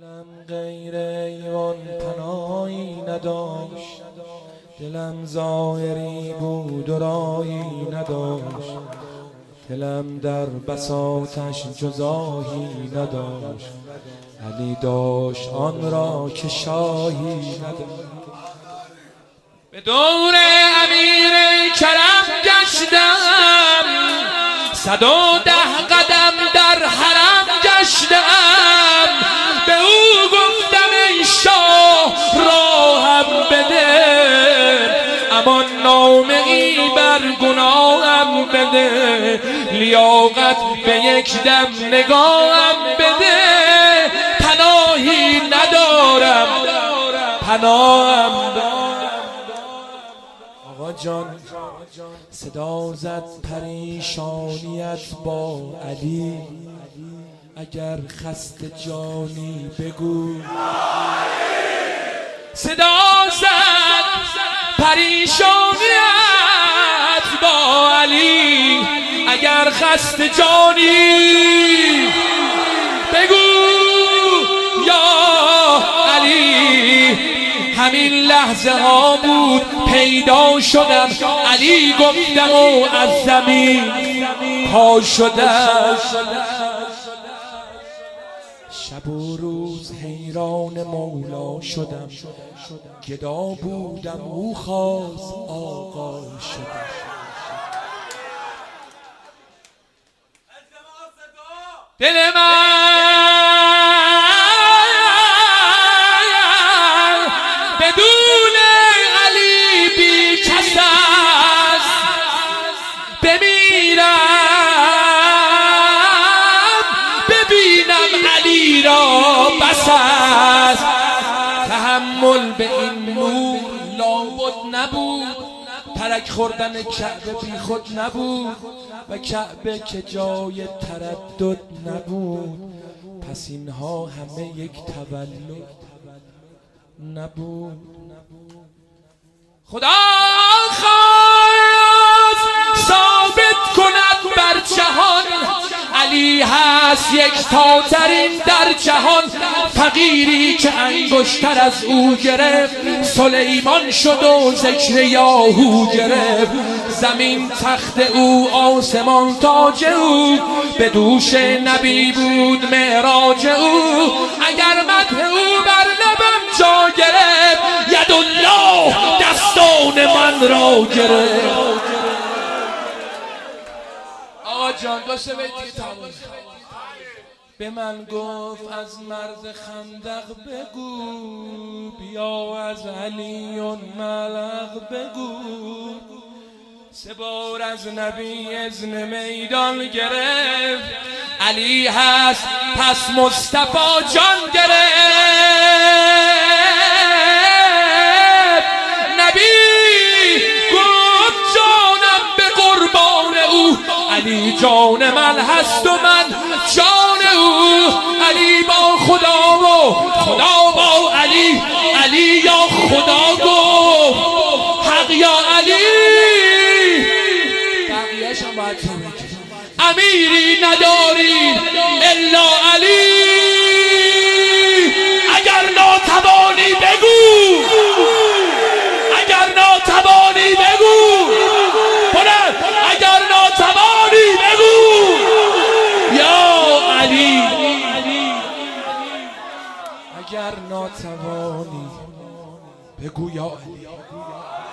دلم غیر ایوان پناهی نداشت، دلم ظاهری بود و رایی نداشت، دلم در بساطش جزایی نداشت. علی داشت آن را که شاهی نداشت. به دور امیر کرم گشتم، 110 قدم در حرم گشتم، به او گفتم ای شاه راهم بده، اما نامه ای بر گناهم بده، لیاقت به یک دم نگاهم بده. پناهی ندارم پناهم بده. آقا جان صدا زد پریشانیت با علی، اگر خسته جانی بگو. صدا زد پریشانیت با علی، اگر خسته جانی بگو یا علی. همین لحظه ها بود پیدا شدم، علی گفتم و از زمین پا شدم. شب و روز حیران مولا شدم، گدا بودم او خواست آقا شدم. دل تحمل به این نور لابد نبود، ترک خوردن کعبه بی خود نبود، و کعبه که جای تردد نبود، پس اینها همه یک تولد نبود. خدا خواست ثابت کند بر جهان علی هست یکتاترین در جهان، فقیری که انگشتر از او گرفت سلیمان شد و ذکر یاهو گرفت، زمین تخت او آسمان تاج او، به دوش نبی بود معراج او، اگر مدح او بر لبم جا گرفت، یدالله دستان من را گرفت. جان داشته بیتی تموز به من گفت از مرد خندق بگو، بیا از علی ملق بگو. 3 بار از نبی اذن میدان گرفت، علی هست پس مصطفی جان گرفت. نبی گفت جانم به قربان او، علی جان من هست و من جان او. علی با خدا و خدا با علی، علی یا خدا گفت حق یا علی. بقیه‌اش هم باید امیری نداری الا علی. اگر ناتوانی بگو، اگر ناتوانی بگو، اگر ناتوانی بگو یا علی. اگر ناتوانی بگو یا علی.